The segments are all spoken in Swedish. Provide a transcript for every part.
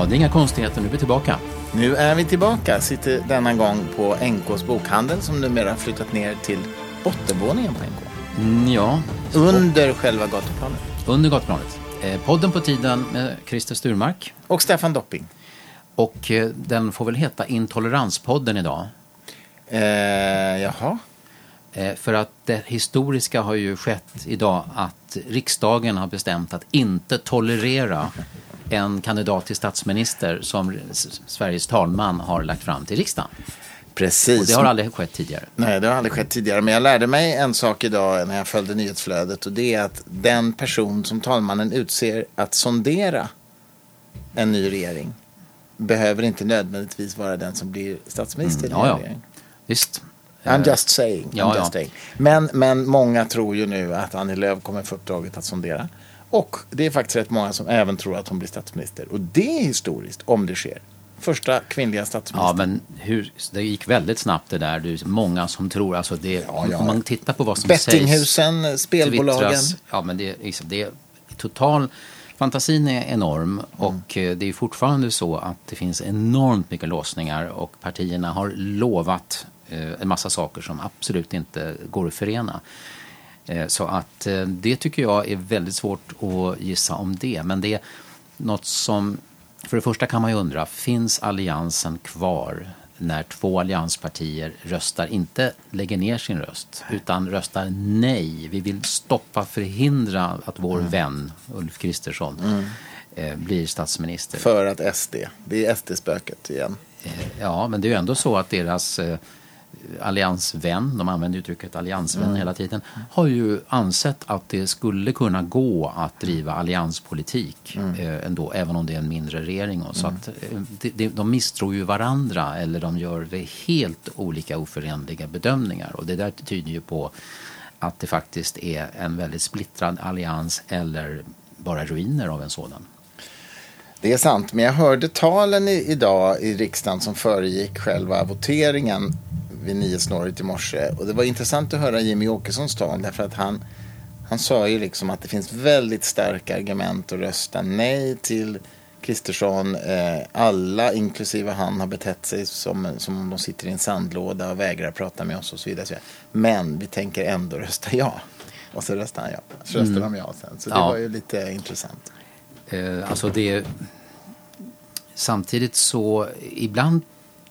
Ja, det är inga konstigheter. Nu är vi tillbaka. Nu är vi tillbaka. Sitter denna gång på NKs bokhandel som numera flyttat ner till bottenvåningen på NK. Ja. Under själva gatuplanet. Under gatuplanet. Podden på tiden med Christoffer Sturmark. Och Stefan Dopping. Och den får väl heta Intoleranspodden idag. Jaha. För att det historiska har ju skett idag att riksdagen har bestämt att inte tolerera en kandidat till statsminister som Sveriges talman har lagt fram till riksdagen. Precis. Och det har aldrig skett tidigare. Nej, det har aldrig skett tidigare. Men jag lärde mig en sak idag när jag följde nyhetsflödet, och det är att den person som talmannen utser att sondera en ny regering behöver inte nödvändigtvis vara den som blir statsminister i en ny regering. Visst. I'm just saying. I'm just saying. Men många tror ju nu att Annie Lööf kommer få uppdraget att sondera. Och det är faktiskt rätt många som även tror att hon blir statsminister. Och det är historiskt om det sker. Första kvinnliga statsminister. Ja, men det gick väldigt snabbt det där. Det är många som tror, alltså det, om man tittar på vad som sägs. Bettinghusen, spelbolagen. Twittras, ja, men det är total. Fantasin är enorm och det är fortfarande så att det finns enormt mycket låsningar och partierna har lovat en massa saker som absolut inte går att förena. Så att det tycker jag är väldigt svårt att gissa om det. Men det är något som, för det första kan man ju undra, finns alliansen kvar när två allianspartier röstar, inte lägger ner sin röst, utan röstar nej. Vi vill förhindra att vår vän Ulf Kristersson blir statsminister. För att SD, det är SD-spöket igen. Ja, men det är ju ändå så att deras alliansvän, de använder uttrycket alliansvän hela tiden, har ju ansett att det skulle kunna gå att driva allianspolitik ändå, även om det är en mindre regering. Och så att de misstror ju varandra, eller de gör det helt olika oförenliga bedömningar, och det där tyder ju på att det faktiskt är en väldigt splittrad allians eller bara ruiner av en sådan. Det är sant, men jag hörde talen idag i riksdagen som föregick själva voteringen vid 9-snåret i morse. Och det var intressant att höra Jimmy Åkessons tal, därför att han sa ju liksom att det finns väldigt starka argument att rösta nej till Kristersson. Alla, inklusive han, har betett sig som om de sitter i en sandlåda och vägrar prata med oss och så vidare. Men vi tänker ändå rösta ja. Och så röstar han ja. Så röstar de ja sen. Så det var ju lite intressant. Alltså det, samtidigt så ibland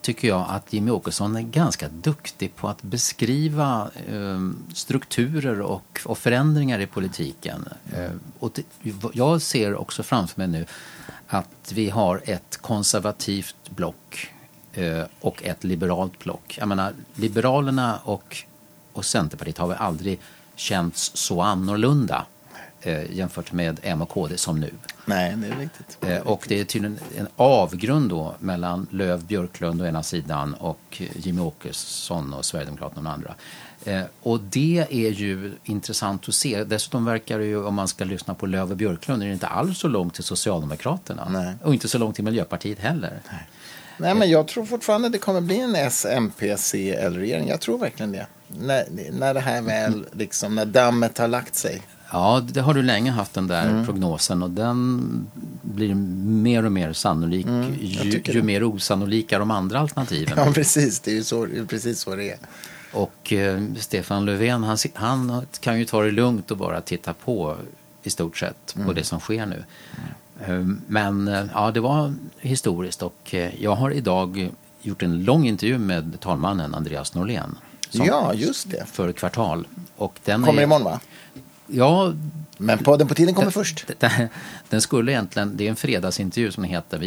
tycker jag att Jimmy Åkesson är ganska duktig på att beskriva strukturer och förändringar i politiken. Och jag ser också framför mig nu att vi har ett konservativt block och ett liberalt block. Jag menar, Liberalerna och Centerpartiet har väl aldrig känts så annorlunda jämfört med M och KD som nu. Nej, det är riktigt. Och det är tydligen en avgrund då mellan Lööf, Björklund å ena sidan och Jimmy Åkesson och Sverigedemokraterna och andra. Och det är ju intressant att se. Dessutom verkar det ju, om man ska lyssna på Lööf och Björklund, är det inte alls så långt till Socialdemokraterna. Nej. Och inte så långt till Miljöpartiet heller. Nej, men jag tror fortfarande det kommer bli en S-MP-CL-regering. Jag tror verkligen det. När det här väl, liksom, när dammet har lagt sig. Ja, det har du länge haft den där prognosen, och den blir mer och mer sannolik ju mer osannolika de andra alternativen. Ja, precis. Det är ju precis så det är. Och Stefan Löfven, han kan ju ta det lugnt och bara titta på i stort sett på det som sker nu. Men ja, det var historiskt, och jag har idag gjort en lång intervju med talmannen Andreas Norlén. Ja, just det. För Kvartal. Och den kommer imorgon, va? Ja, men podden på tiden kommer först. Den skulle egentligen, det är en fredagsintervju som den heter,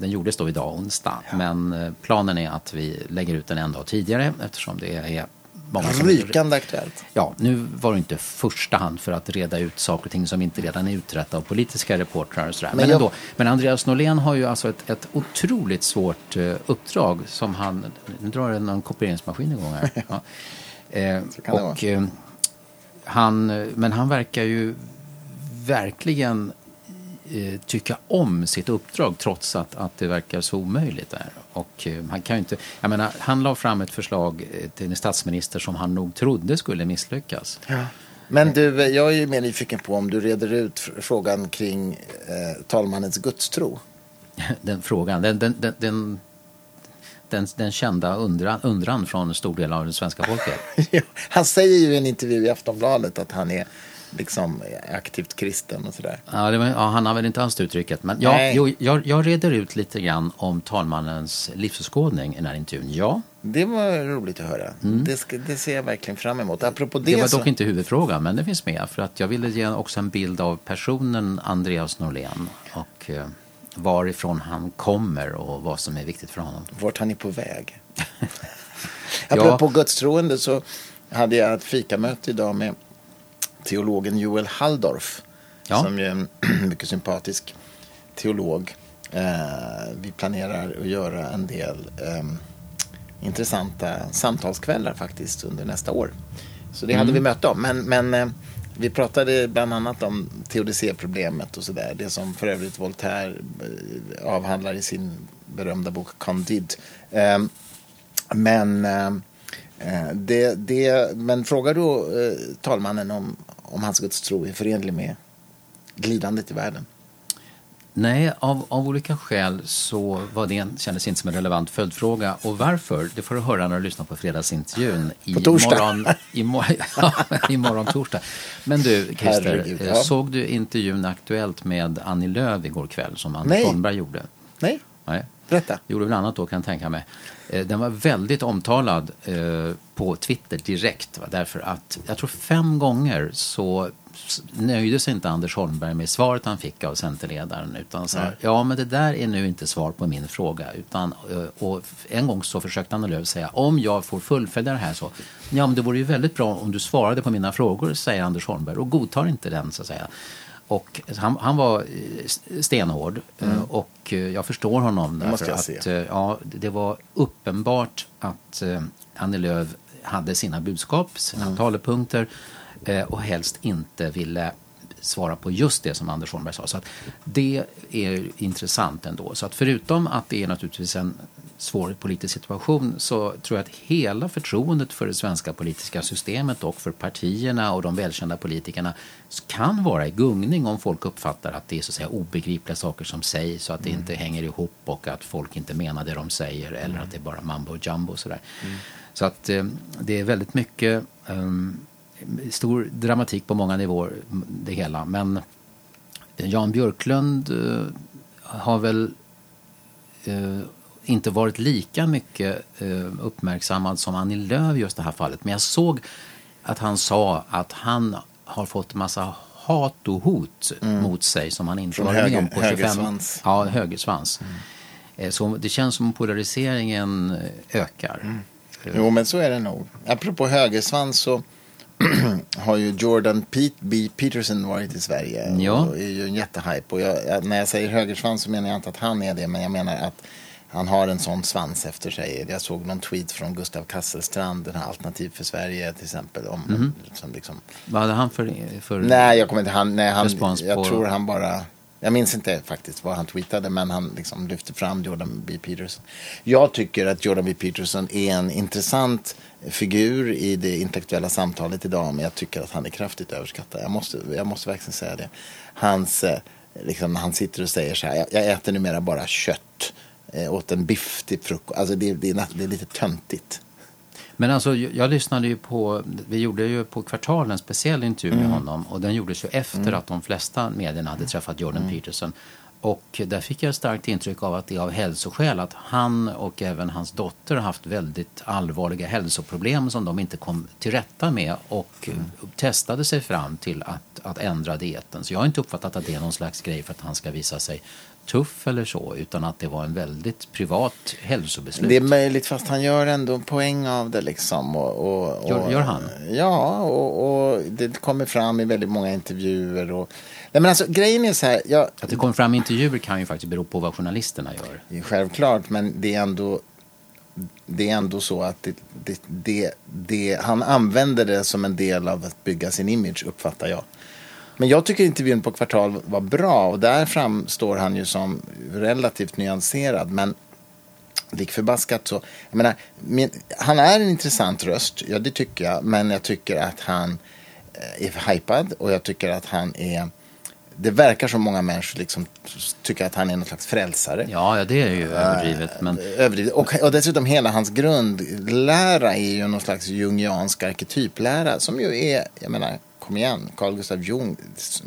den gjordes då idag onsdag, men planen är att vi lägger ut den en dag tidigare, eftersom det är många rykande aktuellt. Ja, nu var det inte första hand för att reda ut saker och ting som inte redan är uträtta av politiska reportrar och sådär. Men ändå, men Andreas Norlén har ju alltså ett otroligt svårt uppdrag som han, nu drar det någon kopieringsmaskin igång här. Ja. Och han verkar ju verkligen tycka om sitt uppdrag, trots att det verkar så omöjligt där. Och han kan ju inte, jag menar, han la fram ett förslag till en statsminister som han nog trodde skulle misslyckas. Ja. Men du, jag är ju mer nyfiken på om du reder ut frågan kring talmannens gudstro. den frågan, den kända undran från en stor del av det svenska folket. Han säger ju i en intervju i Aftonbladet att han är liksom aktivt kristen och sådär. Ja, han har väl inte alls uttrycket. Men jag reder ut lite grann om talmannens livsåskådning i den här intervjun. Ja. Det var roligt att höra. Mm. Det ser jag verkligen fram emot. Apropå det var dock inte huvudfrågan, men det finns med. För att jag ville ge också en bild av personen Andreas Norlén och varifrån han kommer och vad som är viktigt för honom. Vart han är på väg. Apropå gudstroende så hade jag ett fikamöte idag med teologen Joel Halldorf, som är en mycket sympatisk teolog. Vi planerar att göra en del intressanta samtalskvällar faktiskt under nästa år. Så det hade vi möte om. Men vi pratade bland annat om teodicéproblemet och sådär. Det som för övrigt Voltaire avhandlar i sin berömda bok Candide. Men frågar då talmannen om hans gudstro är förenlig med glidandet i världen? Nej, av olika skäl så kändes inte som en relevant följdfråga. Och varför? Det får du höra när du lyssnar på fredagsintervjun. På torsdag? Imorgon torsdag. Men du, Christer, såg du intervjun Aktuellt med Annie Lööf igår kväll som Anna Fornberg gjorde? Nej. Berätta. Gjorde bland annat då, kan jag tänka mig. Den var väldigt omtalad på Twitter direkt. Va? Därför att jag tror 5 gånger så nöjde sig inte Anders Holmberg med svaret han fick av centerledaren. Utan så här, men det där är nu inte svar på min fråga. Utan, och en gång så försökte Anna Lööf säga, om jag får fullfölja det här så. Ja, men det vore ju väldigt bra om du svarade på mina frågor, säger Anders Holmberg. Och godtar inte den, så att säga. Och han var stenhård och jag förstår honom därför att det var uppenbart att Annie Lööf hade sina budskap, sina talepunkter och helst inte ville svara på just det som Anders Holmberg sa. Så att det är intressant ändå. Så att förutom att det är naturligtvis en svår politisk situation så tror jag att hela förtroendet för det svenska politiska systemet och för partierna och de välkända politikerna kan vara i gungning om folk uppfattar att det är så att säga obegripliga saker som sägs så att det inte hänger ihop och att folk inte menar det de säger eller att det är bara mambo och jumbo och sådär. Så att det är väldigt mycket stor dramatik på många nivåer det hela, men Jan Björklund har väl inte varit lika mycket uppmärksammad som Annie Lööf just det här fallet. Men jag såg att han sa att han har fått massa hat och hot mot sig som han inte var med om på 25. Högersvans. Ja, högersvans. Så det känns som polariseringen ökar. Jo, men så är det nog. Apropå högersvans så har ju Jordan B. Peterson varit i Sverige. Ja. Och är ju en jättehype. Och när jag säger högersvans så menar jag inte att han är det, men jag menar att han har en sån svans efter sig. Jag såg någon tweet från Gustav Kasselstrand, den här Alternativ för Sverige till exempel. Om, liksom. Vad hade han för nej, jag kommer inte. Tror han bara. Jag minns inte faktiskt vad han tweetade, men han liksom lyfte fram Jordan B. Peterson. Jag tycker att Jordan B. Peterson är en intressant figur i det intellektuella samtalet idag, men jag tycker att han är kraftigt överskattad. Jag måste verkligen säga det. Han sitter och säger så här, jag äter numera bara kött åt en biff till frukost. Alltså det är lite töntigt. Men alltså jag lyssnade ju på, vi gjorde ju på Kvartal en speciell intervju med honom och den gjordes ju efter att de flesta medierna hade träffat Jordan Peterson. Och där fick jag starkt intryck av att det är av hälsoskäl att han och även hans dotter har haft väldigt allvarliga hälsoproblem som de inte kom till rätta med och testade sig fram till att ändra dieten. Så jag har inte uppfattat att det är någon slags grej för att han ska visa sig tuff eller så, utan att det var en väldigt privat hälsobeslut. Det är möjligt, fast han gör ändå en poäng av det liksom. Gör han? Ja, och det kommer fram i väldigt många intervjuer och nej, men alltså, grejen är så här, att det kommer fram intervjuer kan ju faktiskt bero på vad journalisterna gör. Självklart, men det är ändå så att han använder det som en del av att bygga sin image, uppfattar jag. Men jag tycker intervjun på Kvartal var bra och där framstår han ju som relativt nyanserad, men likförbaskat så, jag menar, han är en intressant röst, ja det tycker jag, men jag tycker att han är hypad och jag tycker att han är det verkar som många människor liksom tycker att han är någon slags frälsare. Ja, det är ju överdrivet. Men... överdrivet. Och dessutom hela hans grundlära är ju någon slags jungiansk arketyplära som ju är, jag menar, kom igen, Carl Gustav Jung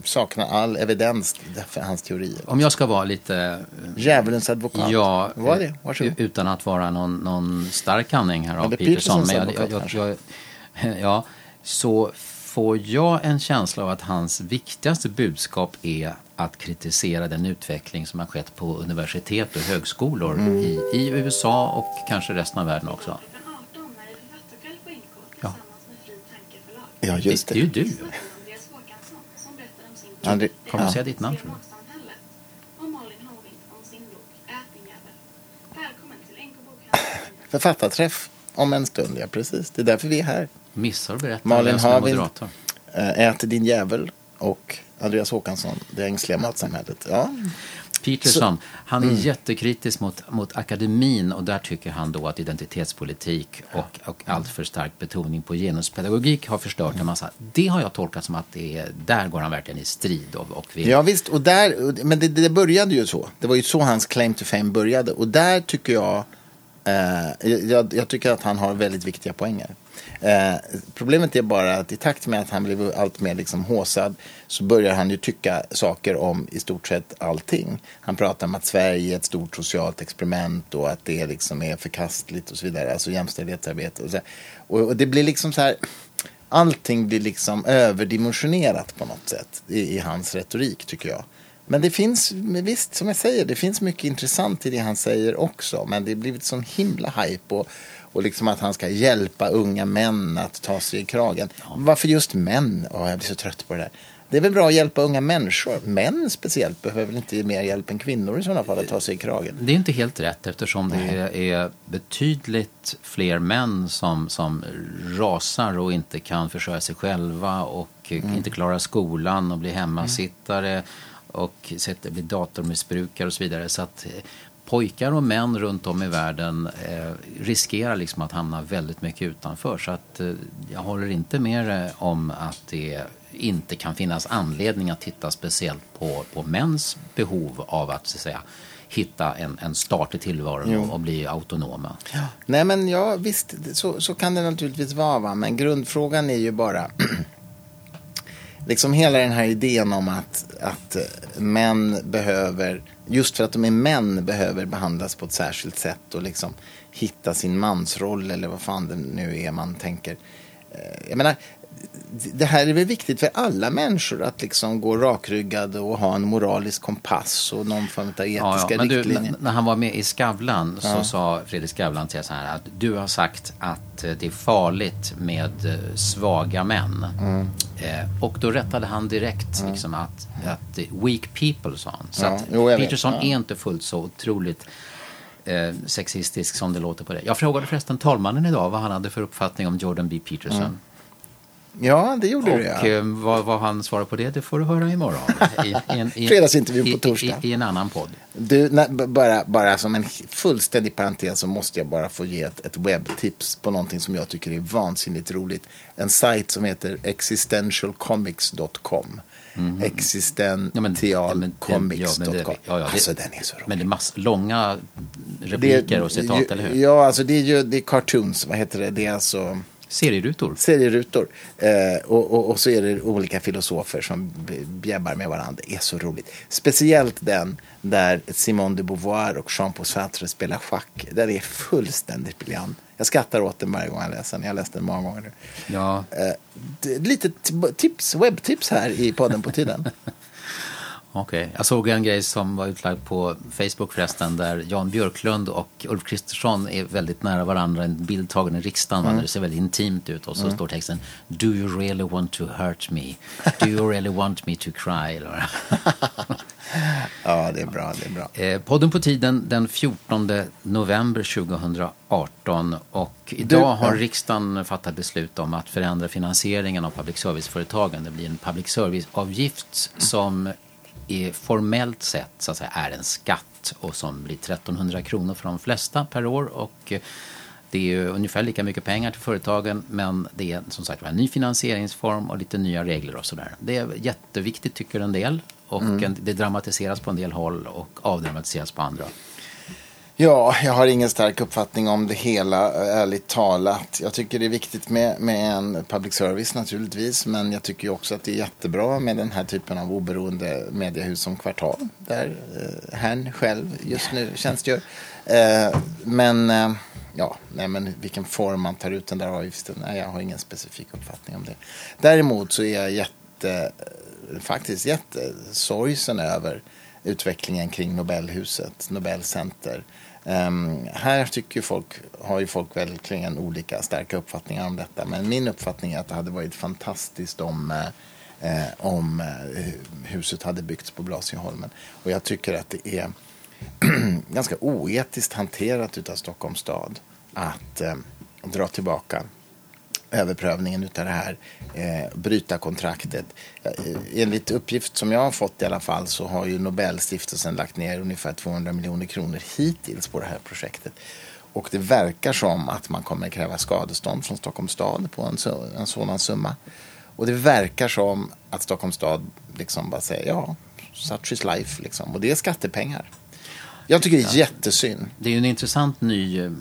saknar all evidens för hans teorier. Om jag ska vara lite... djävulens advokat. Ja, vad är det? Varsågod. Utan att vara någon stark handling här av Peterson. Men jag så får jag en känsla av att hans viktigaste budskap är att kritisera den utveckling som har skett på universitet och högskolor i USA och kanske resten av världen också. Ja. Ja, just det. Det är ju du. Andreas Håkansson som berättar om sin tid. Kommer du säga ditt namn för mig? Om Malin Halving om sin bok Ätingjävel. Välkommen till NK-bokhandeln. Författarträff om en stund, ja precis. Det är därför vi är här. Missar och berättar. Malin Halving, Ät din jävel, och Andreas Håkansson, Det ängsliga matsamhället. Ja. Peterson, han är jättekritisk mot akademin, och där tycker han då att identitetspolitik och allt för stark betoning på genuspedagogik har förstört en massa. Det har jag tolkat som att det är, där går han verkligen i strid. Och vill. Ja visst, och där, men det började ju så. Det var ju så hans claim to fame började, och där tycker jag tycker att han har väldigt viktiga poänger. Problemet är bara att i takt med att han blev allt mer liksom håsad, så börjar han ju tycka saker om i stort sett allting. Han pratar om att Sverige är ett stort socialt experiment och att det liksom är förkastligt och så vidare, alltså jämställdhetsarbete och så. Och det blir liksom så här, allting blir liksom överdimensionerat på något sätt i hans retorik, tycker jag. Men det finns, visst, som jag säger, det finns mycket intressant i det han säger också, men det har blivit sån himla hype och liksom att han ska hjälpa unga män att ta sig i kragen. Varför just män? Jag blir så trött på det där. Det är väl bra att hjälpa unga människor. Män speciellt behöver väl inte mer hjälp än kvinnor i sådana fall att ta sig i kragen. Det är inte helt rätt, eftersom det är betydligt fler män som rasar och inte kan försörja sig själva och inte klarar skolan och blir hemmasittare och blir datormissbrukare och så vidare. Så att pojkar och män runt om i världen riskerar liksom att hamna väldigt mycket utanför. Så att jag håller inte med om att det inte kan finnas anledning att titta speciellt på mäns behov av att, så att säga, hitta en start i tillvaron och bli autonoma. Ja. Nej, men ja, visst, så kan det naturligtvis vara, va? Men grundfrågan är ju bara... liksom hela den här idén om att män behöver, just för att de är män, behöver behandlas på ett särskilt sätt och liksom hitta sin mansroll eller vad fan det nu är man tänker. Jag menar, det här är väl viktigt för alla människor att liksom gå rakryggade och ha en moralisk kompass och någon form av etiska riktlinjer. När han var med i Skavlan så sa Fredrik Skavlan till så här att du har sagt att det är farligt med svaga män. Och då rättade han direkt liksom att weak people, sa han. Så att Peterson är inte fullt så otroligt sexistisk som det låter på det. Jag frågade förresten talmannen idag vad han hade för uppfattning om Jordan B. Peterson. Ja, det gjorde du. Och vad han svarar på det får du höra imorgon. Fredagsintervju på torsdag. I en annan podd. Du, bara som en fullständig parentes så måste jag bara få ge ett webbtips på någonting som jag tycker är vansinnigt roligt. En sajt som heter existentialcomics.com. Existentialcomics.com. Alltså den är så rolig. Men det är långa repliker och citat, eller hur? Ja, alltså det är cartoons, vad heter det? Det är alltså... serierutor. Och så är det olika filosofer som bjäbbar med varandra. Det är så roligt. Speciellt den där Simone de Beauvoir och Jean-Paul Sartre spelar schack. Där är fullständigt briljant. Jag skrattar åt den varje gång jag läser den. Jag har läst den många gånger nu. Ja. Lite tips, webbtips här i podden på tiden. Okej. Jag såg en grej som var utlagd på Facebook förresten, där Jan Björklund och Ulf Kristersson är väldigt nära varandra, en bild tagen i riksdagen där det ser väldigt intimt ut, och så står texten "Do you really want to hurt me? Do you really want me to cry?" Ja, det är bra. Podden på tiden den 14 november 2018, och idag har riksdagen fattat beslut om att förändra finansieringen av public service-företagen. Det blir en public service-avgift som formellt sett, så att säga, är en skatt, och som blir 1300 kronor för de flesta per år, och det är ju ungefär lika mycket pengar till företagen, men det är som sagt en ny finansieringsform och lite nya regler och sådär. Det är jätteviktigt, tycker en del, och det dramatiseras på en del håll och avdramatiseras på andra. Ja, jag har ingen stark uppfattning om det hela, ärligt talat. Jag tycker det är viktigt med en public service naturligtvis, men jag tycker ju också att det är jättebra med den här typen av oberoende mediehus som Kvartal, där han själv just nu tjänstgör. Men vilken form man tar ut den där avgiften, nej, jag har ingen specifik uppfattning om det. Däremot så är jag jättesorgsen över utvecklingen kring Nobelhuset, Nobelcenter. Här tycker folk verkligen olika starka uppfattningar om detta, men min uppfattning är att det hade varit fantastiskt om huset hade byggts på Blasieholmen, och jag tycker att det är ganska oetiskt hanterat utav Stockholms stad att dra tillbaka överprövningen utav det här, bryta kontraktet. Enligt uppgift som jag har fått i alla fall så har ju Nobelstiftelsen lagt ner ungefär 200 miljoner kronor hittills på det här projektet. Och det verkar som att man kommer kräva skadestånd från Stockholms stad på en sådan summa. Och det verkar som att Stockholms stad liksom bara säger ja, such is life liksom. Och det är skattepengar. Jag tycker det är jättesynd. Det är ju en intressant ny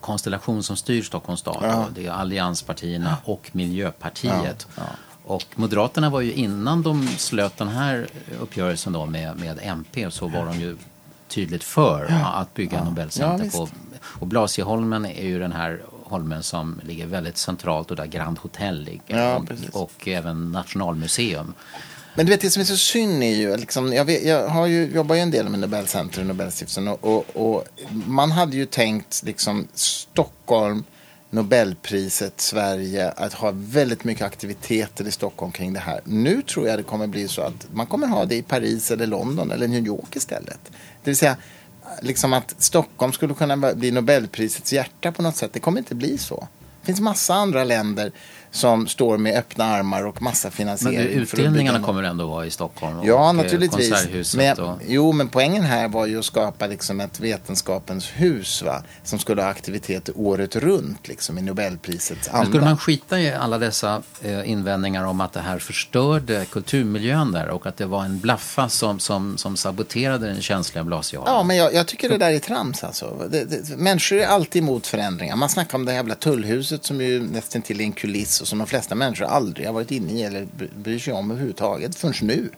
konstellation som styr Stockholms stad. Ja. Det är allianspartierna och Miljöpartiet. Ja. Ja. Och Moderaterna var ju, innan de slöt den här uppgörelsen då med MP, så var de ju tydligt för att bygga Nobelcenter på. Och Blasieholmen är ju den här holmen som ligger väldigt centralt och där Grand Hotel ligger. Ja, och även Nationalmuseum. Men du vet, det som är så synd är ju, liksom, jag har ju jobbat en del med Nobelcenter och Nobelstiftelsen, och man hade ju tänkt liksom Stockholm, Nobelpriset, Sverige, att ha väldigt mycket aktiviteter i Stockholm kring det här. Nu tror jag det kommer bli så att man kommer ha det i Paris eller London eller New York istället. Det vill säga liksom att Stockholm skulle kunna bli Nobelprisets hjärta på något sätt. Det kommer inte bli så. Det finns massa andra länder som står med öppna armar och massa finansiering. Men utdelningarna kommer ändå vara i Stockholm och naturligtvis. Konserthuset. Men poängen här var ju att skapa liksom ett vetenskapens hus, va? Som skulle ha aktivitet året runt liksom, i Nobelprisets anda. Men skulle man skita i alla dessa invändningar om att det här förstörde kulturmiljön där och att det var en blaffa som saboterade den känsliga Blasieholmen? Ja, men jag tycker det där är trams alltså. Människor är alltid emot förändringar. Man snackar om det jävla tullhuset som ju nästan till en kuliss och som de flesta människor aldrig har varit inne i eller bryr sig om överhuvudtaget förrän nu.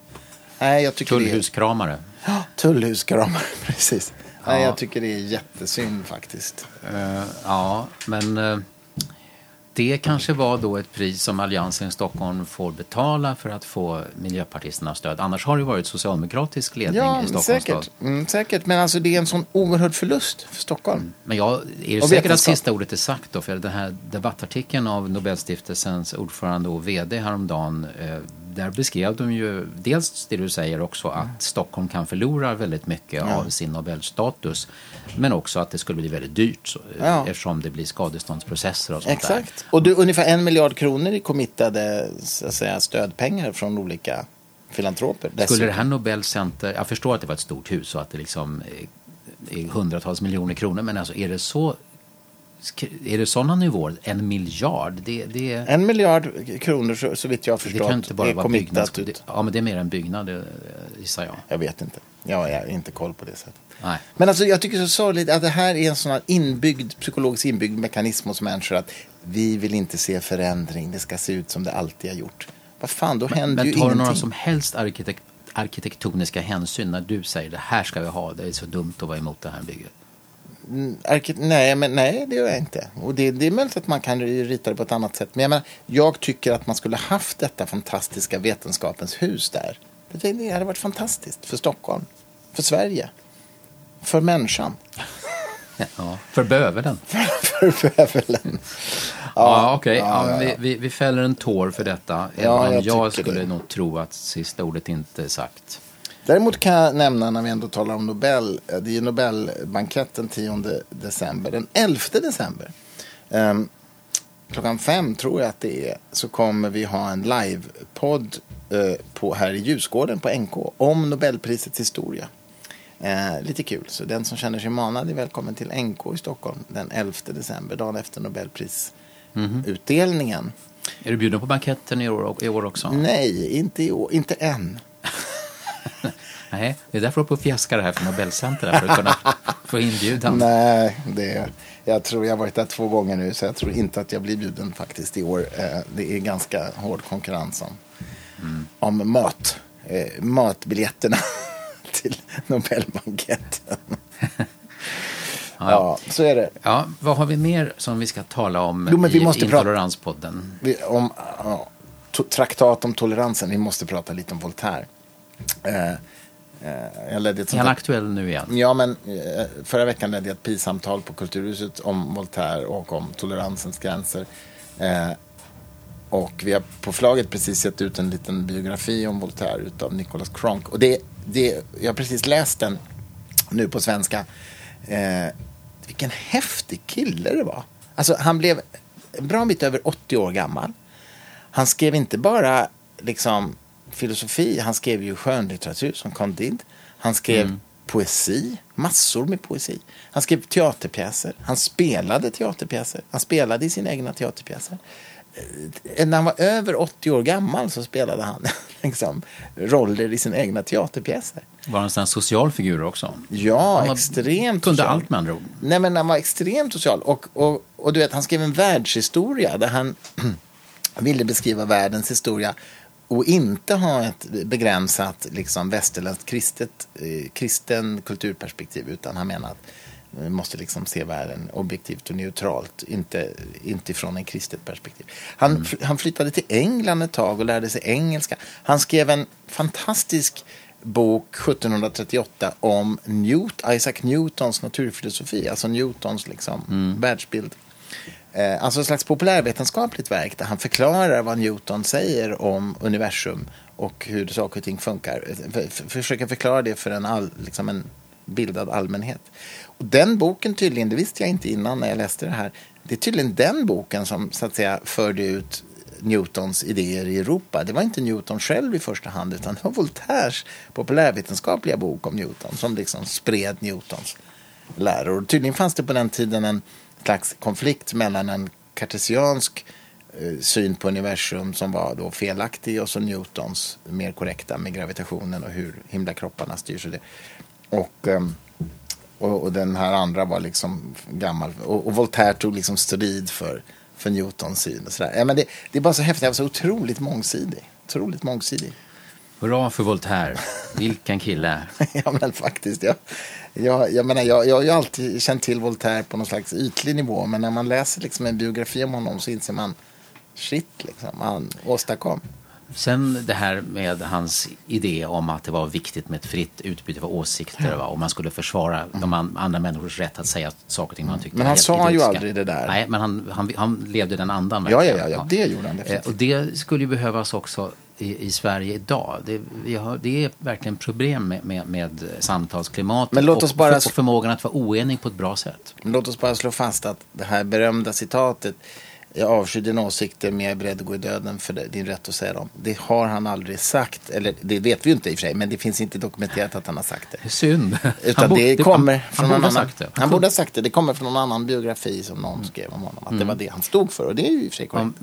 Nej, jag tycker tullhuskramare. Ja, tullhuskramare, precis. Ja. Nej, jag tycker det är jättesynd faktiskt. Det kanske var då ett pris som Alliansen i Stockholm får betala för att få miljöpartisternas stöd. Annars har det varit socialdemokratisk ledning i Stockholms stad. Säkert, men alltså det är en sån oerhörd förlust för Stockholm. Men är det säkert att sista ordet är sagt då? För den här debattartikeln av Nobelstiftelsens ordförande och vd häromdagen, där beskrev de ju dels det du säger också, att Stockholm kan förlora väldigt mycket av sin Nobelstatus, men också att det skulle bli väldigt dyrt eftersom det blir skadeståndsprocesser och sånt. Exakt. Där. Och ungefär 1 miljard kronor i committade så att säga, stödpengar från olika filantroper. Dessutom. Skulle det här Nobelcenter, jag förstår att det var ett stort hus och att det liksom är hundratals miljoner kronor, men alltså är det sådana nivåer? 1 miljard? Det är 1 miljard kronor så vitt jag har förstått. Det kan inte bara vara byggnads... Ja, men det är mer en byggnad, gissar jag. Jag vet inte. Jag är inte koll på det sättet. Nej. Men alltså, jag tycker så sorgligt att det här är en sån här psykologiskt inbyggd mekanism hos människor att vi vill inte se förändring. Det ska se ut som det alltid har gjort. Vad fan, då händer ju ingenting. Men tar du några som helst arkitektoniska hänsyn när du säger det här ska vi ha? Det är så dumt att vara emot det här bygget. Nej, det gör jag inte. Och det är möjligt att man kan rita det på ett annat sätt. Men jag tycker att man skulle haft detta fantastiska vetenskapens hus där. Det hade varit fantastiskt för Stockholm, för Sverige, för människan. Ja, för bövelen. för bövelen. Ja, okej. Vi fäller en tår för detta. Ja, jag skulle nog tro att sista ordet inte är sagt. Däremot kan jag nämna, när vi ändå talar om Nobel, det är ju Nobelbanketten 10 december. Den 11 december, klockan 5 tror jag att det är, så kommer vi ha en livepodd här i Ljusgården på NK om Nobelprisets historia. Lite kul, så den som känner sig manad är välkommen till NK i Stockholm den 11 december, dagen efter Nobelprisutdelningen. Är du bjuden på banketten i år också? Nej, inte än. Nej, det är därför jag på fjäskar här från Nobelcenter för att kunna få inbjudan. Nej, jag tror jag har varit där 2 gånger nu, så jag tror inte att jag blir bjuden faktiskt i år. Det är ganska hård konkurrens om matbiljetterna till Nobelbanketten. Ja, så är det. Ja, vad har vi mer som vi ska tala om i Intoleranspodden? Traktat om toleransen. Vi måste prata lite om Voltaire. Jag ledde ett sånt här aktuell nu igen. Ja, men förra veckan ledde jag ett PI-samtal på Kulturhuset om Voltaire och om toleransens gränser. Och vi har på förlaget precis gett ut en liten biografi om Voltaire utav Nicholas Cronk. Och jag har precis läst den nu på svenska. Vilken häftig kille det var. Alltså, han blev en bra bit över 80 år gammal. Han skrev inte bara liksom filosofi, han skrev ju skönlitteratur som Condit. Han skrev poesi, massor med poesi. Han skrev teaterpjäser, han spelade teaterpjäser. Han spelade i sina egna teaterpjäser. När han var över 80 år gammal så spelade han liksom roller i sina egna teaterpjäser. Var han en social figur också? Ja, extremt social. Kunde allt med andra ord. Nej, men han var extremt social. Och du vet, han skrev en världshistoria där han ville beskriva världens historia och inte ha ett begränsat liksom västerländskt kristen kulturperspektiv, utan han menar att vi måste liksom se världen objektivt och neutralt, inte från en kristet perspektiv. Han flyttade till England ett tag och lärde sig engelska. Han skrev en fantastisk bok 1738 om Isaac Newtons naturfilosofi, alltså Newtons liksom världsbild. Alltså ett slags populärvetenskapligt verk där han förklarar vad Newton säger om universum och hur saker och ting funkar. Försöker förklara det för en bildad allmänhet. Och den boken tydligen, det visste jag inte innan när jag läste det här, det är tydligen den boken som så att säga förde ut Newtons idéer i Europa. Det var inte Newton själv i första hand, utan det var Voltaires populärvetenskapliga bok om Newton som liksom spred Newtons läror. Tydligen fanns det på den tiden en slags konflikt mellan en kartesiansk syn på universum som var då felaktig och så Newtons mer korrekta med gravitationen och hur himlakropparna styrs och det. Och den här andra var liksom gammal. Och Voltaire tog liksom strid för Newtons syn och sådär. Ja, men det är bara så häftigt. Han var så otroligt mångsidig. Otroligt mångsidig. Hurra för Voltaire. Vilken kille. Ja, men faktiskt. Jag har ju alltid känt till Voltaire på någon slags ytlig nivå. Men när man läser liksom en biografi om honom så inser man shit, liksom. Han åstadkom. Sen det här med hans idé om att det var viktigt med ett fritt utbyte av åsikter, va? Och man skulle försvara de andra människors rätt att säga saker och ting man tyckte. Men han sa ju aldrig det där. Nej, men han levde den andan. Ja, det gjorde han definitivt. Och det skulle ju behövas också i Sverige idag. Det är verkligen problem med samtalsklimatet och förmågan att vara oenig på ett bra sätt. Låt oss bara slå fast att det här berömda citatet, jag avskyr din åsikter men jag är beredd att gå i döden för din rätt att säga dem. Det har han aldrig sagt, eller det vet vi ju inte i och för sig, men det finns inte dokumenterat att han har sagt det. Synd. Utan det kommer från någon annan. Han borde ha sagt det. Det kommer från någon annan biografi som någon skrev om honom. Att det var det han stod för, och det är ju i och för sig korrekt.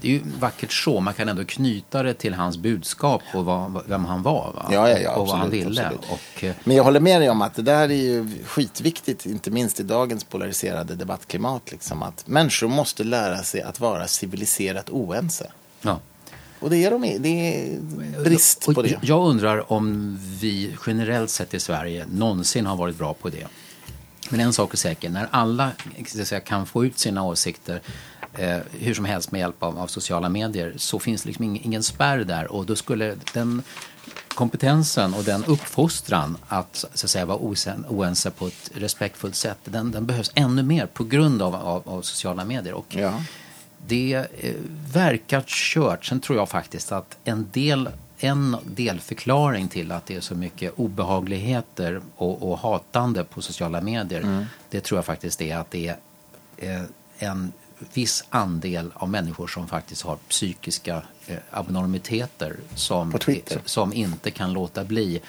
Det är ju vackert så. Man kan ändå knyta det till hans budskap och vem han var, va? Ja, och vad han ville. Men jag håller med dig om att det där är ju skitviktigt, inte minst i dagens polariserade debattklimat. Liksom, att människor måste lära sig att vara civiliserat oense. Ja. Och det är brist på det. Jag undrar om vi generellt sett i Sverige någonsin har varit bra på det. Men en sak är säker, när alla kan få ut sina åsikter hur som helst med hjälp av sociala medier, så finns det liksom ingen spärr där, och då skulle den kompetensen och den uppfostran att så att säga vara oense på ett respektfullt sätt, den behövs ännu mer på grund av sociala medier, och det verkar kört. Sen tror jag faktiskt att en del förklaring till att det är så mycket obehagligheter och hatande på sociala medier, det tror jag faktiskt är att det är en viss andel av människor som faktiskt har psykiska abnormiteter som inte kan låta bli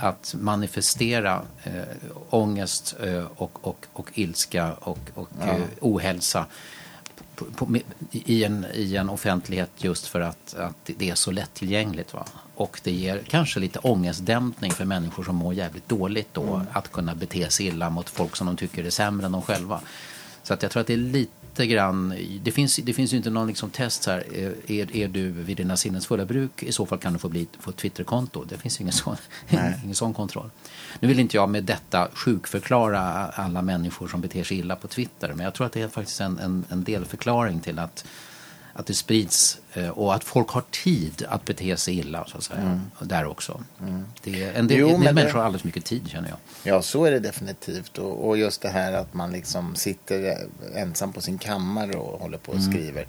att manifestera ångest och ilska och ohälsa i en offentlighet, just för att det är så lättillgängligt, va? och det ger kanske lite ångestdämpning för människor som mår jävligt dåligt då, att kunna bete sig illa mot folk som de tycker är sämre än de själva. Så att jag tror att det är lite grann, det finns ju inte någon liksom test så här, är du vid dina sinnens fulla bruk, i så fall kan du få ett Twitterkonto. Det finns ingen sån kontroll. Nu vill inte jag med detta sjukförklara alla människor som beter sig illa på Twitter, men jag tror att det är faktiskt en delförklaring till att det sprids och att folk har tid att bete sig illa, så att säga, där också. Det är en del människor har alldeles mycket tid, känner jag. Ja, så är det definitivt. Och just det här att man liksom sitter ensam på sin kammare och håller på och skriver.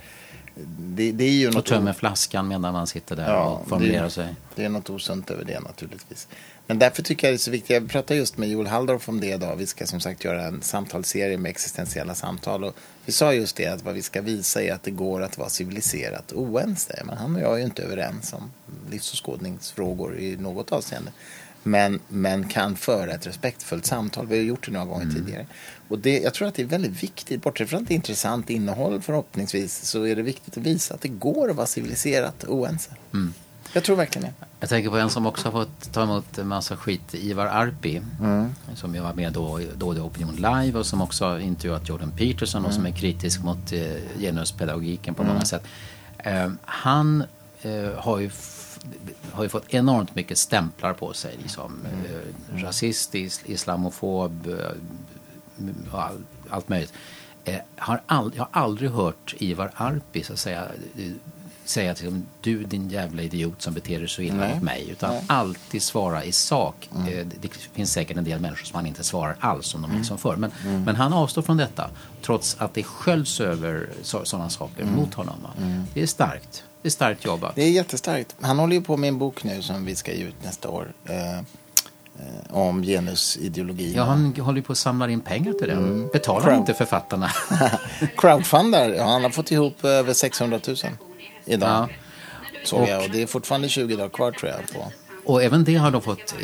Det är ju något, och tömmer flaskan medan man sitter där och formulerar sig. Det är något osunt över det, naturligtvis. Men därför tycker jag det är så viktigt. Jag pratar just med Joel Halldorf om det idag. Vi ska som sagt göra en samtalsserie med existentiella samtal. Och vi sa just det, att vad vi ska visa är att det går att vara civiliserat oense. Men han och jag är ju inte överens om livsåskådningsfrågor i något avseende. Men kan föra ett respektfullt samtal. Vi har gjort det några gånger tidigare. Och jag tror att det är väldigt viktigt. Bortsett från ett intressant innehåll förhoppningsvis, så är det viktigt att visa att det går att vara civiliserat oense. Jag tror verkligen det. Jag tänker på en som också har fått ta emot en massa skit, Ivar Arpi, som jag var med då i Opinion Live, och som också har intervjuat Jordan Peterson och som är kritisk mot genuspedagogiken på många sätt. Han har ju fått enormt mycket stämplar på sig, liksom rasistisk, islamofob, allt möjligt. Jag har aldrig hört Ivar Arpi så att säga till dem, du din jävla idiot som beter dig så illa mot mig, utan alltid svara i sak. Det finns säkert en del människor som han inte svarar alls som de liksom för, men han avstår från detta trots att det sköljs över sådana saker mot honom. Det är starkt. Det är starkt jobbat. Det är jättestarkt. Han håller ju på med en bok nu som vi ska ge ut nästa år om genusideologi. Ja, han håller ju på att samla in pengar till det. Betalar inte författarna. Crowdfundar. Ja, han har fått ihop över 600 000 idag. Ja. Och det är fortfarande 20 dagar kvar, tror jag, på. Och även det har de fått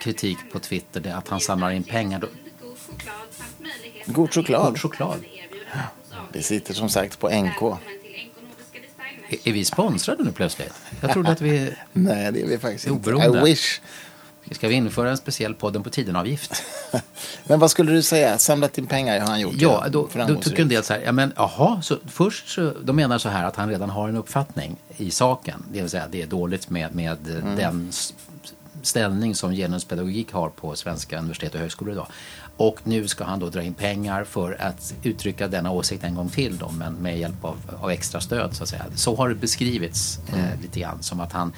kritik på Twitter, det att han samlar in pengar. God choklad. Ja. Det sitter som sagt på NK. Är vi sponsrade nu plötsligt? Jag trodde att vi... Nej, det är vi faktiskt oberoende. Inte. I wish. Ska vi införa en speciell podden på tidenavgift? Men vad skulle du säga? Samlat in pengar har han gjort. Ja, då tycker en del så här. Ja, men så först så, de menar så här att han redan har en uppfattning i saken. Det vill säga det är dåligt med den ställning som genuspedagogik har på svenska universitet och högskolor idag. Och nu ska han då dra in pengar för att uttrycka denna åsikt en gång till då, men med hjälp av extra stöd, så att säga. Så har det beskrivits lite grann, som att han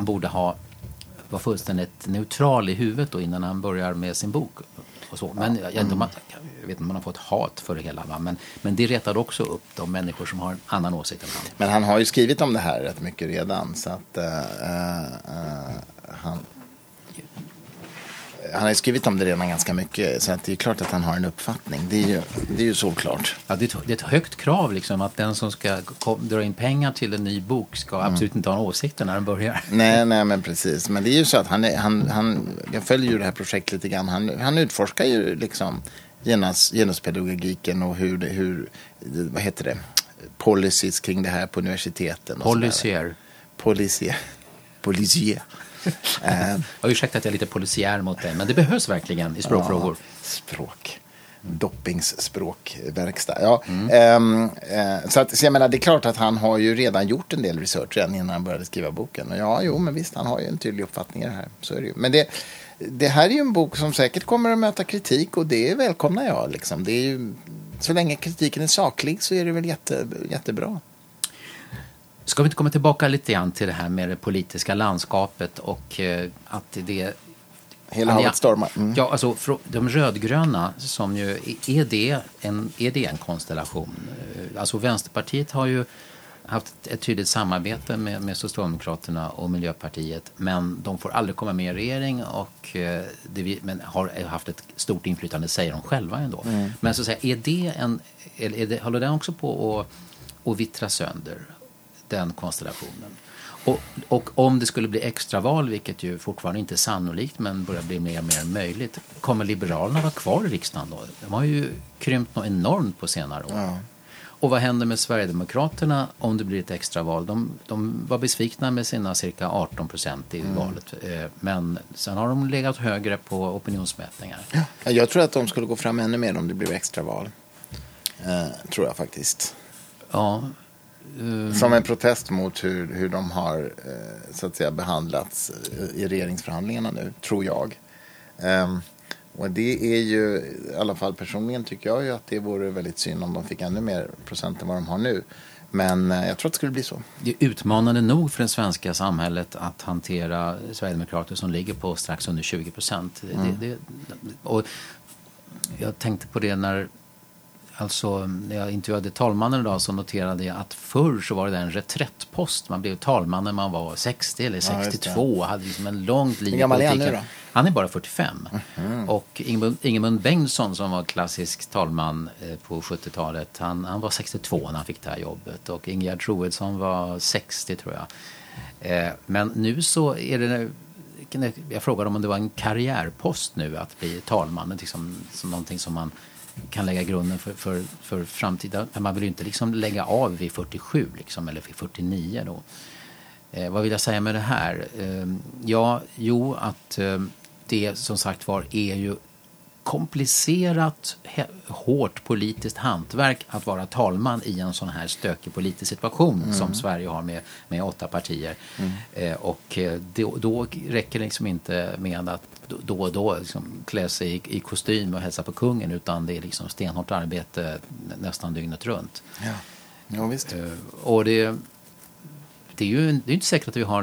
borde var fullständigt neutral i huvudet då, innan han börjar med sin bok och så. Men jag vet inte om man har fått hat för det hela, va? Men det retar också upp de människor som har en annan åsikt än han. Men han har ju skrivit om det här rätt mycket redan, så att han har skrivit om det redan ganska mycket, så att det är klart att han har en uppfattning. Det är ju så klart. Ja, det är ett högt krav liksom, att den som ska dra in pengar till en ny bok ska absolut inte ha en åsikt när den börjar. Nej, men precis. Men det är ju så att jag följer ju det här projektet lite grann. Han utforskar ju liksom genuspedagogiken och hur vad heter det? Policies kring det här på universiteten. Policier. Jag har ursäktat att jag är lite polisiär mot det, men det behövs verkligen i språkfrågor. Språk. Doppings språkverkstad. Ja. Så jag menar, det är klart att han har ju redan gjort en del research redan innan han började skriva boken. Och men visst, han har ju en tydlig uppfattning i det här. Så är det ju. Men det här är ju en bok som säkert kommer att möta kritik, och det välkomnar jag. Liksom. Det är ju, så länge kritiken är saklig så är det väl jättebra. Ska vi inte komma tillbaka lite grann till det här med det politiska landskapet och att det... Hela havet stormar. Ja, alltså de rödgröna som ju... Är det en konstellation? Alltså Vänsterpartiet har ju haft ett tydligt samarbete med Socialdemokraterna och Miljöpartiet, men de får aldrig komma med i regering och men har haft ett stort inflytande, säger de själva ändå. Men så att säga, håller den också på att vittra sönder? Den konstellationen. Och om det skulle bli extraval, vilket ju fortfarande inte är sannolikt, men börjar bli mer och mer möjligt, kommer Liberalerna vara kvar i riksdagen då? De har ju krympt något enormt på senare år. Ja. Och vad händer med Sverigedemokraterna om det blir ett extraval? De var besvikna med sina cirka 18% i valet. Men sen har de legat högre på opinionsmätningar. Ja, jag tror att de skulle gå fram ännu mer om det blev extraval. Tror jag faktiskt. Ja. Som en protest mot hur de har så att säga, behandlats i regeringsförhandlingarna nu, tror jag. Och det är ju, i alla fall personligen tycker jag ju att det vore väldigt synd om de fick ännu mer procent än vad de har nu. Men jag tror att det skulle bli så. Det är utmanande nog för det svenska samhället att hantera Sverigedemokrater som ligger på strax under 20%. Och jag tänkte på det när jag intervjuade talmannen idag, så noterade jag att förr så var det en reträttpost. Man blev talman när man var 60 eller 62. Ja, hade liksom en långt liv i politiken. Han är bara 45. Mm-hmm. Och Ingemund Bengtsson som var klassisk talman på 70-talet, han var 62 när han fick det här jobbet. Och Ingegerd Troedsson var 60 tror jag. Men nu så är det... Jag frågade om det var en karriärpost nu att bli talman. Liksom, som någonting som man... kan lägga grunden för framtiden. Man vill ju inte liksom lägga av vid 47 liksom, eller vid 49 då. Vad vill jag säga med det här? Det som sagt var är ju komplicerat, hårt politiskt hantverk att vara talman i en sån här stökig politisk situation som Sverige har med 8 partier. Och då räcker det liksom inte med att då och då liksom klä sig i kostym och hälsa på kungen, utan det är liksom stenhårt arbete nästan dygnet runt. Ja visst. Och det är ju inte säkert att vi har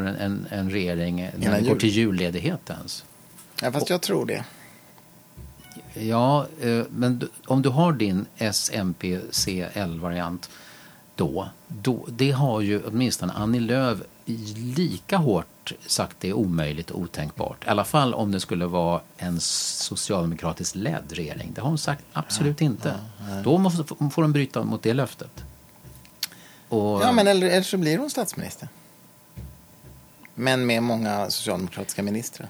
en regering när vi går till julledighet ens. Ja, fast jag tror det. Ja, men om du har din SMPCL-variant då, det har ju åtminstone Annie Lööf lika hårt sagt det är omöjligt och otänkbart. I alla fall om det skulle vara en socialdemokratisk ledd regering. Det har hon sagt absolut inte. Ja. Då får de bryta mot det löftet. Men eller så blir hon statsminister. Men med många socialdemokratiska ministrar.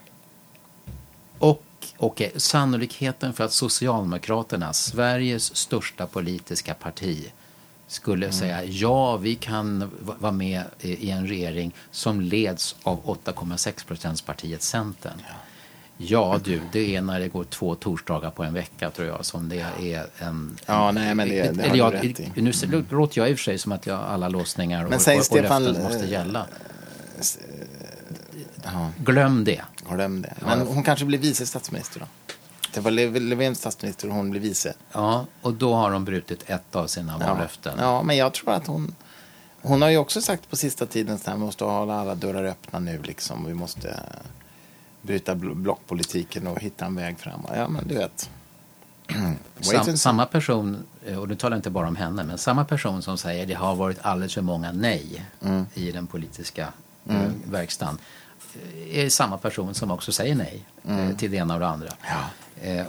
Okej, sannolikheten för att Socialdemokraterna, Sveriges största politiska parti, skulle säga ja, vi kan vara med i en regering som leds av 8,6%-partiet Centern. Ja du, det är när det går 2 torsdagar på en vecka tror jag som det är en... Ja, nej men det har jag rätt i. Nu låter jag i och för sig som att jag alla låsningar och löften måste gälla. Glöm det. Men hon kanske blir vice statsminister då. Det var Löfven statsminister och hon blev vice. Ja, och då har hon brutit ett av sina vallöften. Ja, men jag tror att hon har ju också sagt på sista tiden att vi måste hålla alla dörrar öppna nu liksom. Vi måste bryta blockpolitiken och hitta en väg framåt. Ja, men du vet. Samma person, och nu talar jag inte bara om henne, men samma person som säger det har varit alldeles för många nej i den politiska verkstaden, är samma person som också säger nej till det ena och det andra.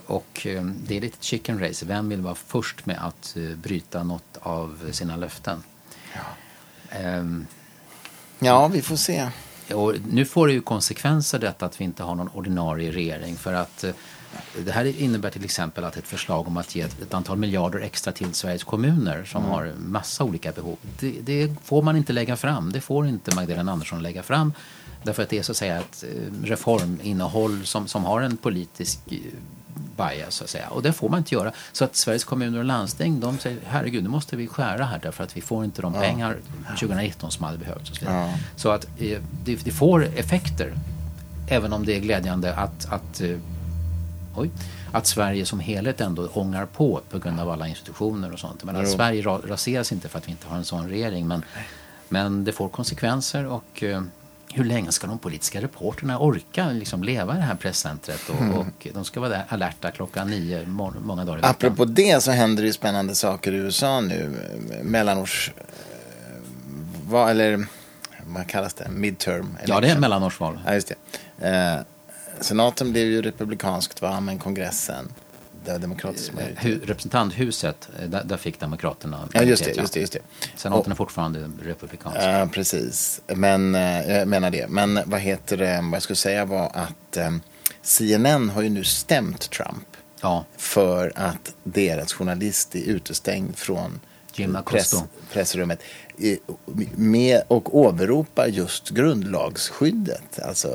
Och det är lite chicken race. Vem vill vara först med att bryta något av sina löften? Vi får se. Och nu får det ju konsekvenser detta att vi inte har någon ordinarie regering, för att det här innebär till exempel att ett förslag om att ge ett antal miljarder extra till Sveriges kommuner som har massa olika behov, det får man inte lägga fram. Det får inte Magdalena Andersson lägga fram, därför att det är så att säga ett reforminnehåll som har en politisk bias så att säga. Och det får man inte göra. Så att Sveriges kommuner och landsting, de säger herregud, nu måste vi skära här därför att vi får inte de pengar 2019 som hade behövts. Så att det får effekter, även om det är glädjande att Sverige som helhet ändå ångar på grund av alla institutioner och sånt. Men att Sverige raseras inte för att vi inte har en sån regering, men det får konsekvenser. Och hur länge ska de politiska reporterna orka liksom leva i det här presscentret och de ska vara där alerta klockan 9 många dagar i veckan. Apropå det så händer det ju spännande saker i USA nu, vad kallas det? Midterm election. Ja, det är mellanårsval. Ja, just det. Senaten blev ju republikanskt, men kongressen där demokratiskt representanthuset där fick demokraterna. Ja, just det. Senaten är fortfarande republikansk. Ja, precis. Men jag menar det. Men vad jag skulle säga var att CNN har ju nu stämt Trump för att deras journalist är utestängd från Gilla pressrummet med och åberopa just grundlagsskyddet. Alltså,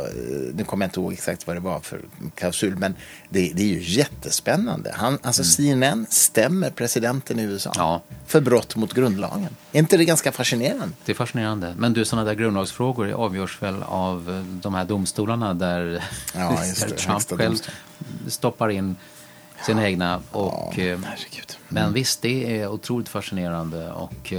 nu kommer jag inte ihåg exakt vad det var för klausul, men det är ju jättespännande. CNN stämmer presidenten i USA för brott mot grundlagen. Är inte det ganska fascinerande? Det är fascinerande. Men du, sådana där grundlagsfrågor avgörs väl av de här domstolarna där, där Trump själv stoppar in sina egna. Och, men visst, det är otroligt fascinerande och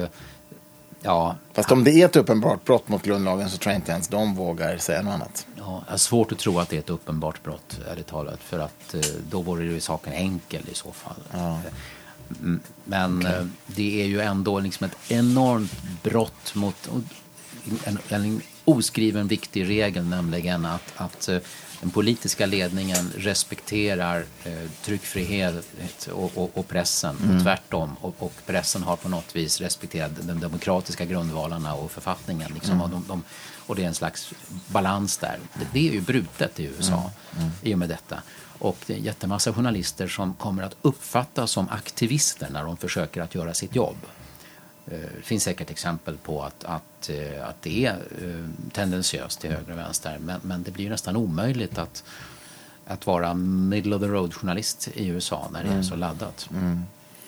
fast om det är ett uppenbart brott mot grundlagen så tror jag inte ens de vågar säga något annat. Ja, det är svårt att tro att det är ett uppenbart brott, ärligt talat, för att då vore ju saken enkel i så fall. Ja. Men det är ju ändå liksom ett enormt brott mot en oskriven viktig regel, nämligen att den politiska ledningen respekterar tryckfrihet och pressen och tvärtom. Och pressen har på något vis respekterat de demokratiska grundvalarna och författningen. Liksom, och det är en slags balans där. Det är ju brutet i USA i och med detta. Och det är en jättemassa journalister som kommer att uppfattas som aktivister när de försöker att göra sitt jobb. Det finns säkert exempel på att det är tendensiöst till höger och vänster, men det blir ju nästan omöjligt att vara middle of the road journalist i USA när det är så laddat.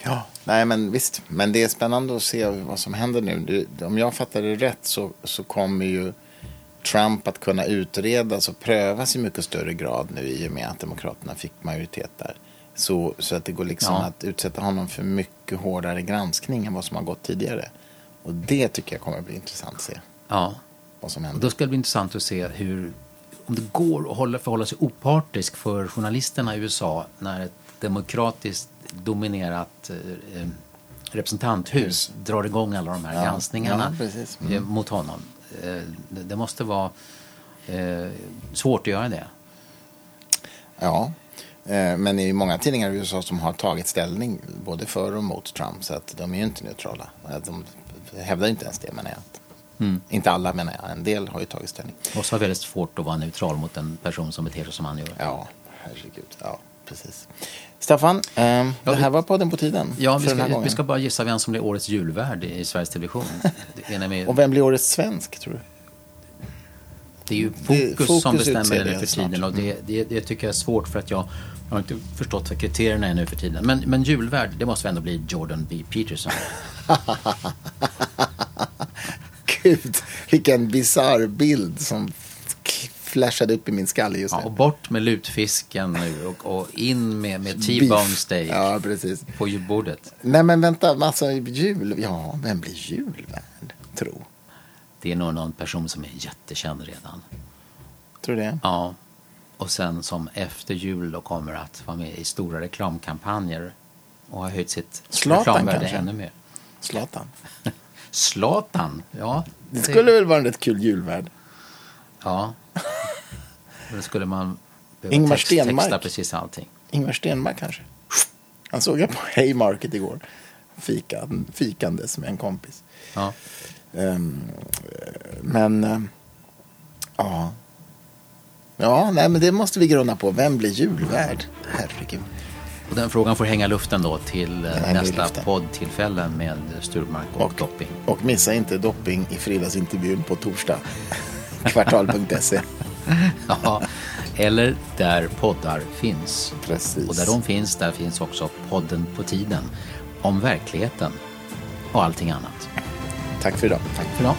Ja, nej men visst, men det är spännande att se vad som händer nu. Om jag fattar det rätt så kommer ju Trump att kunna utredas och prövas i mycket större grad nu i och med att demokraterna fick majoritet där. Så att det går liksom att utsätta honom för mycket hårdare granskning än vad som har gått tidigare. Och det tycker jag kommer att bli intressant att se. Ja. Vad som händer. Och då ska det bli intressant att se hur, om det går att förhålla sig opartisk för journalisterna i USA när ett demokratiskt dominerat representanthus drar igång alla de här granskningarna mot honom. Det måste vara svårt att göra det. Ja. Men det är ju många tidningar i USA som har tagit ställning både för och mot Trump, så att de är ju inte neutrala. De hävdar inte ens det, menar jag. Inte alla, menar jag. En del har ju tagit ställning. Och så är det väldigt svårt att vara neutral mot en person som beter sig som han gör. Ja, herregud. Ja, precis. Staffan, det här var podden på tiden. Ja, vi ska bara gissa vem som blir årets julvärd i Sveriges Television. Och vem blir årets svensk, tror du? Det är ju fokus som bestämmer det för tiden, och det tycker jag är svårt för att jag har inte förstått vad kriterierna är nu för tiden. Men julvärd, det måste ändå bli Jordan B. Peterson. Gud, vilken bizarr bild som flashade upp i min skalle just nu. Ja, och bort med lutfisken nu och in med T-bone steak på julbordet. Nej men vänta, massa jul. Ja, vem blir julvärd, tro? Det är nog någon person som är jättekänd redan. Tror du det? Ja. Och sen som efter jul då kommer att vara med i stora reklamkampanjer och har höjt sitt reklamvärde ännu mer. Zlatan, ja. Det skulle väl vara en rätt kul julvärd. Ja. Då skulle man behöva texta precis allting. Ingvar Stenmark kanske. Han såg jag på Haymarket igår. Fikandes med en kompis. Ja. Ja, nej, men det måste vi grunna på. Vem blir julvärd? Herregud. Och den frågan får hänga luften då till nästa poddtillfälle med Sturmark och Dopping. Och missa inte Dopping i fredagsintervjun på torsdag. Kvartal.se. Ja, eller där poddar finns. Precis. Och där de finns, där finns också podden på tiden. Om verkligheten och allting annat. Tack för idag.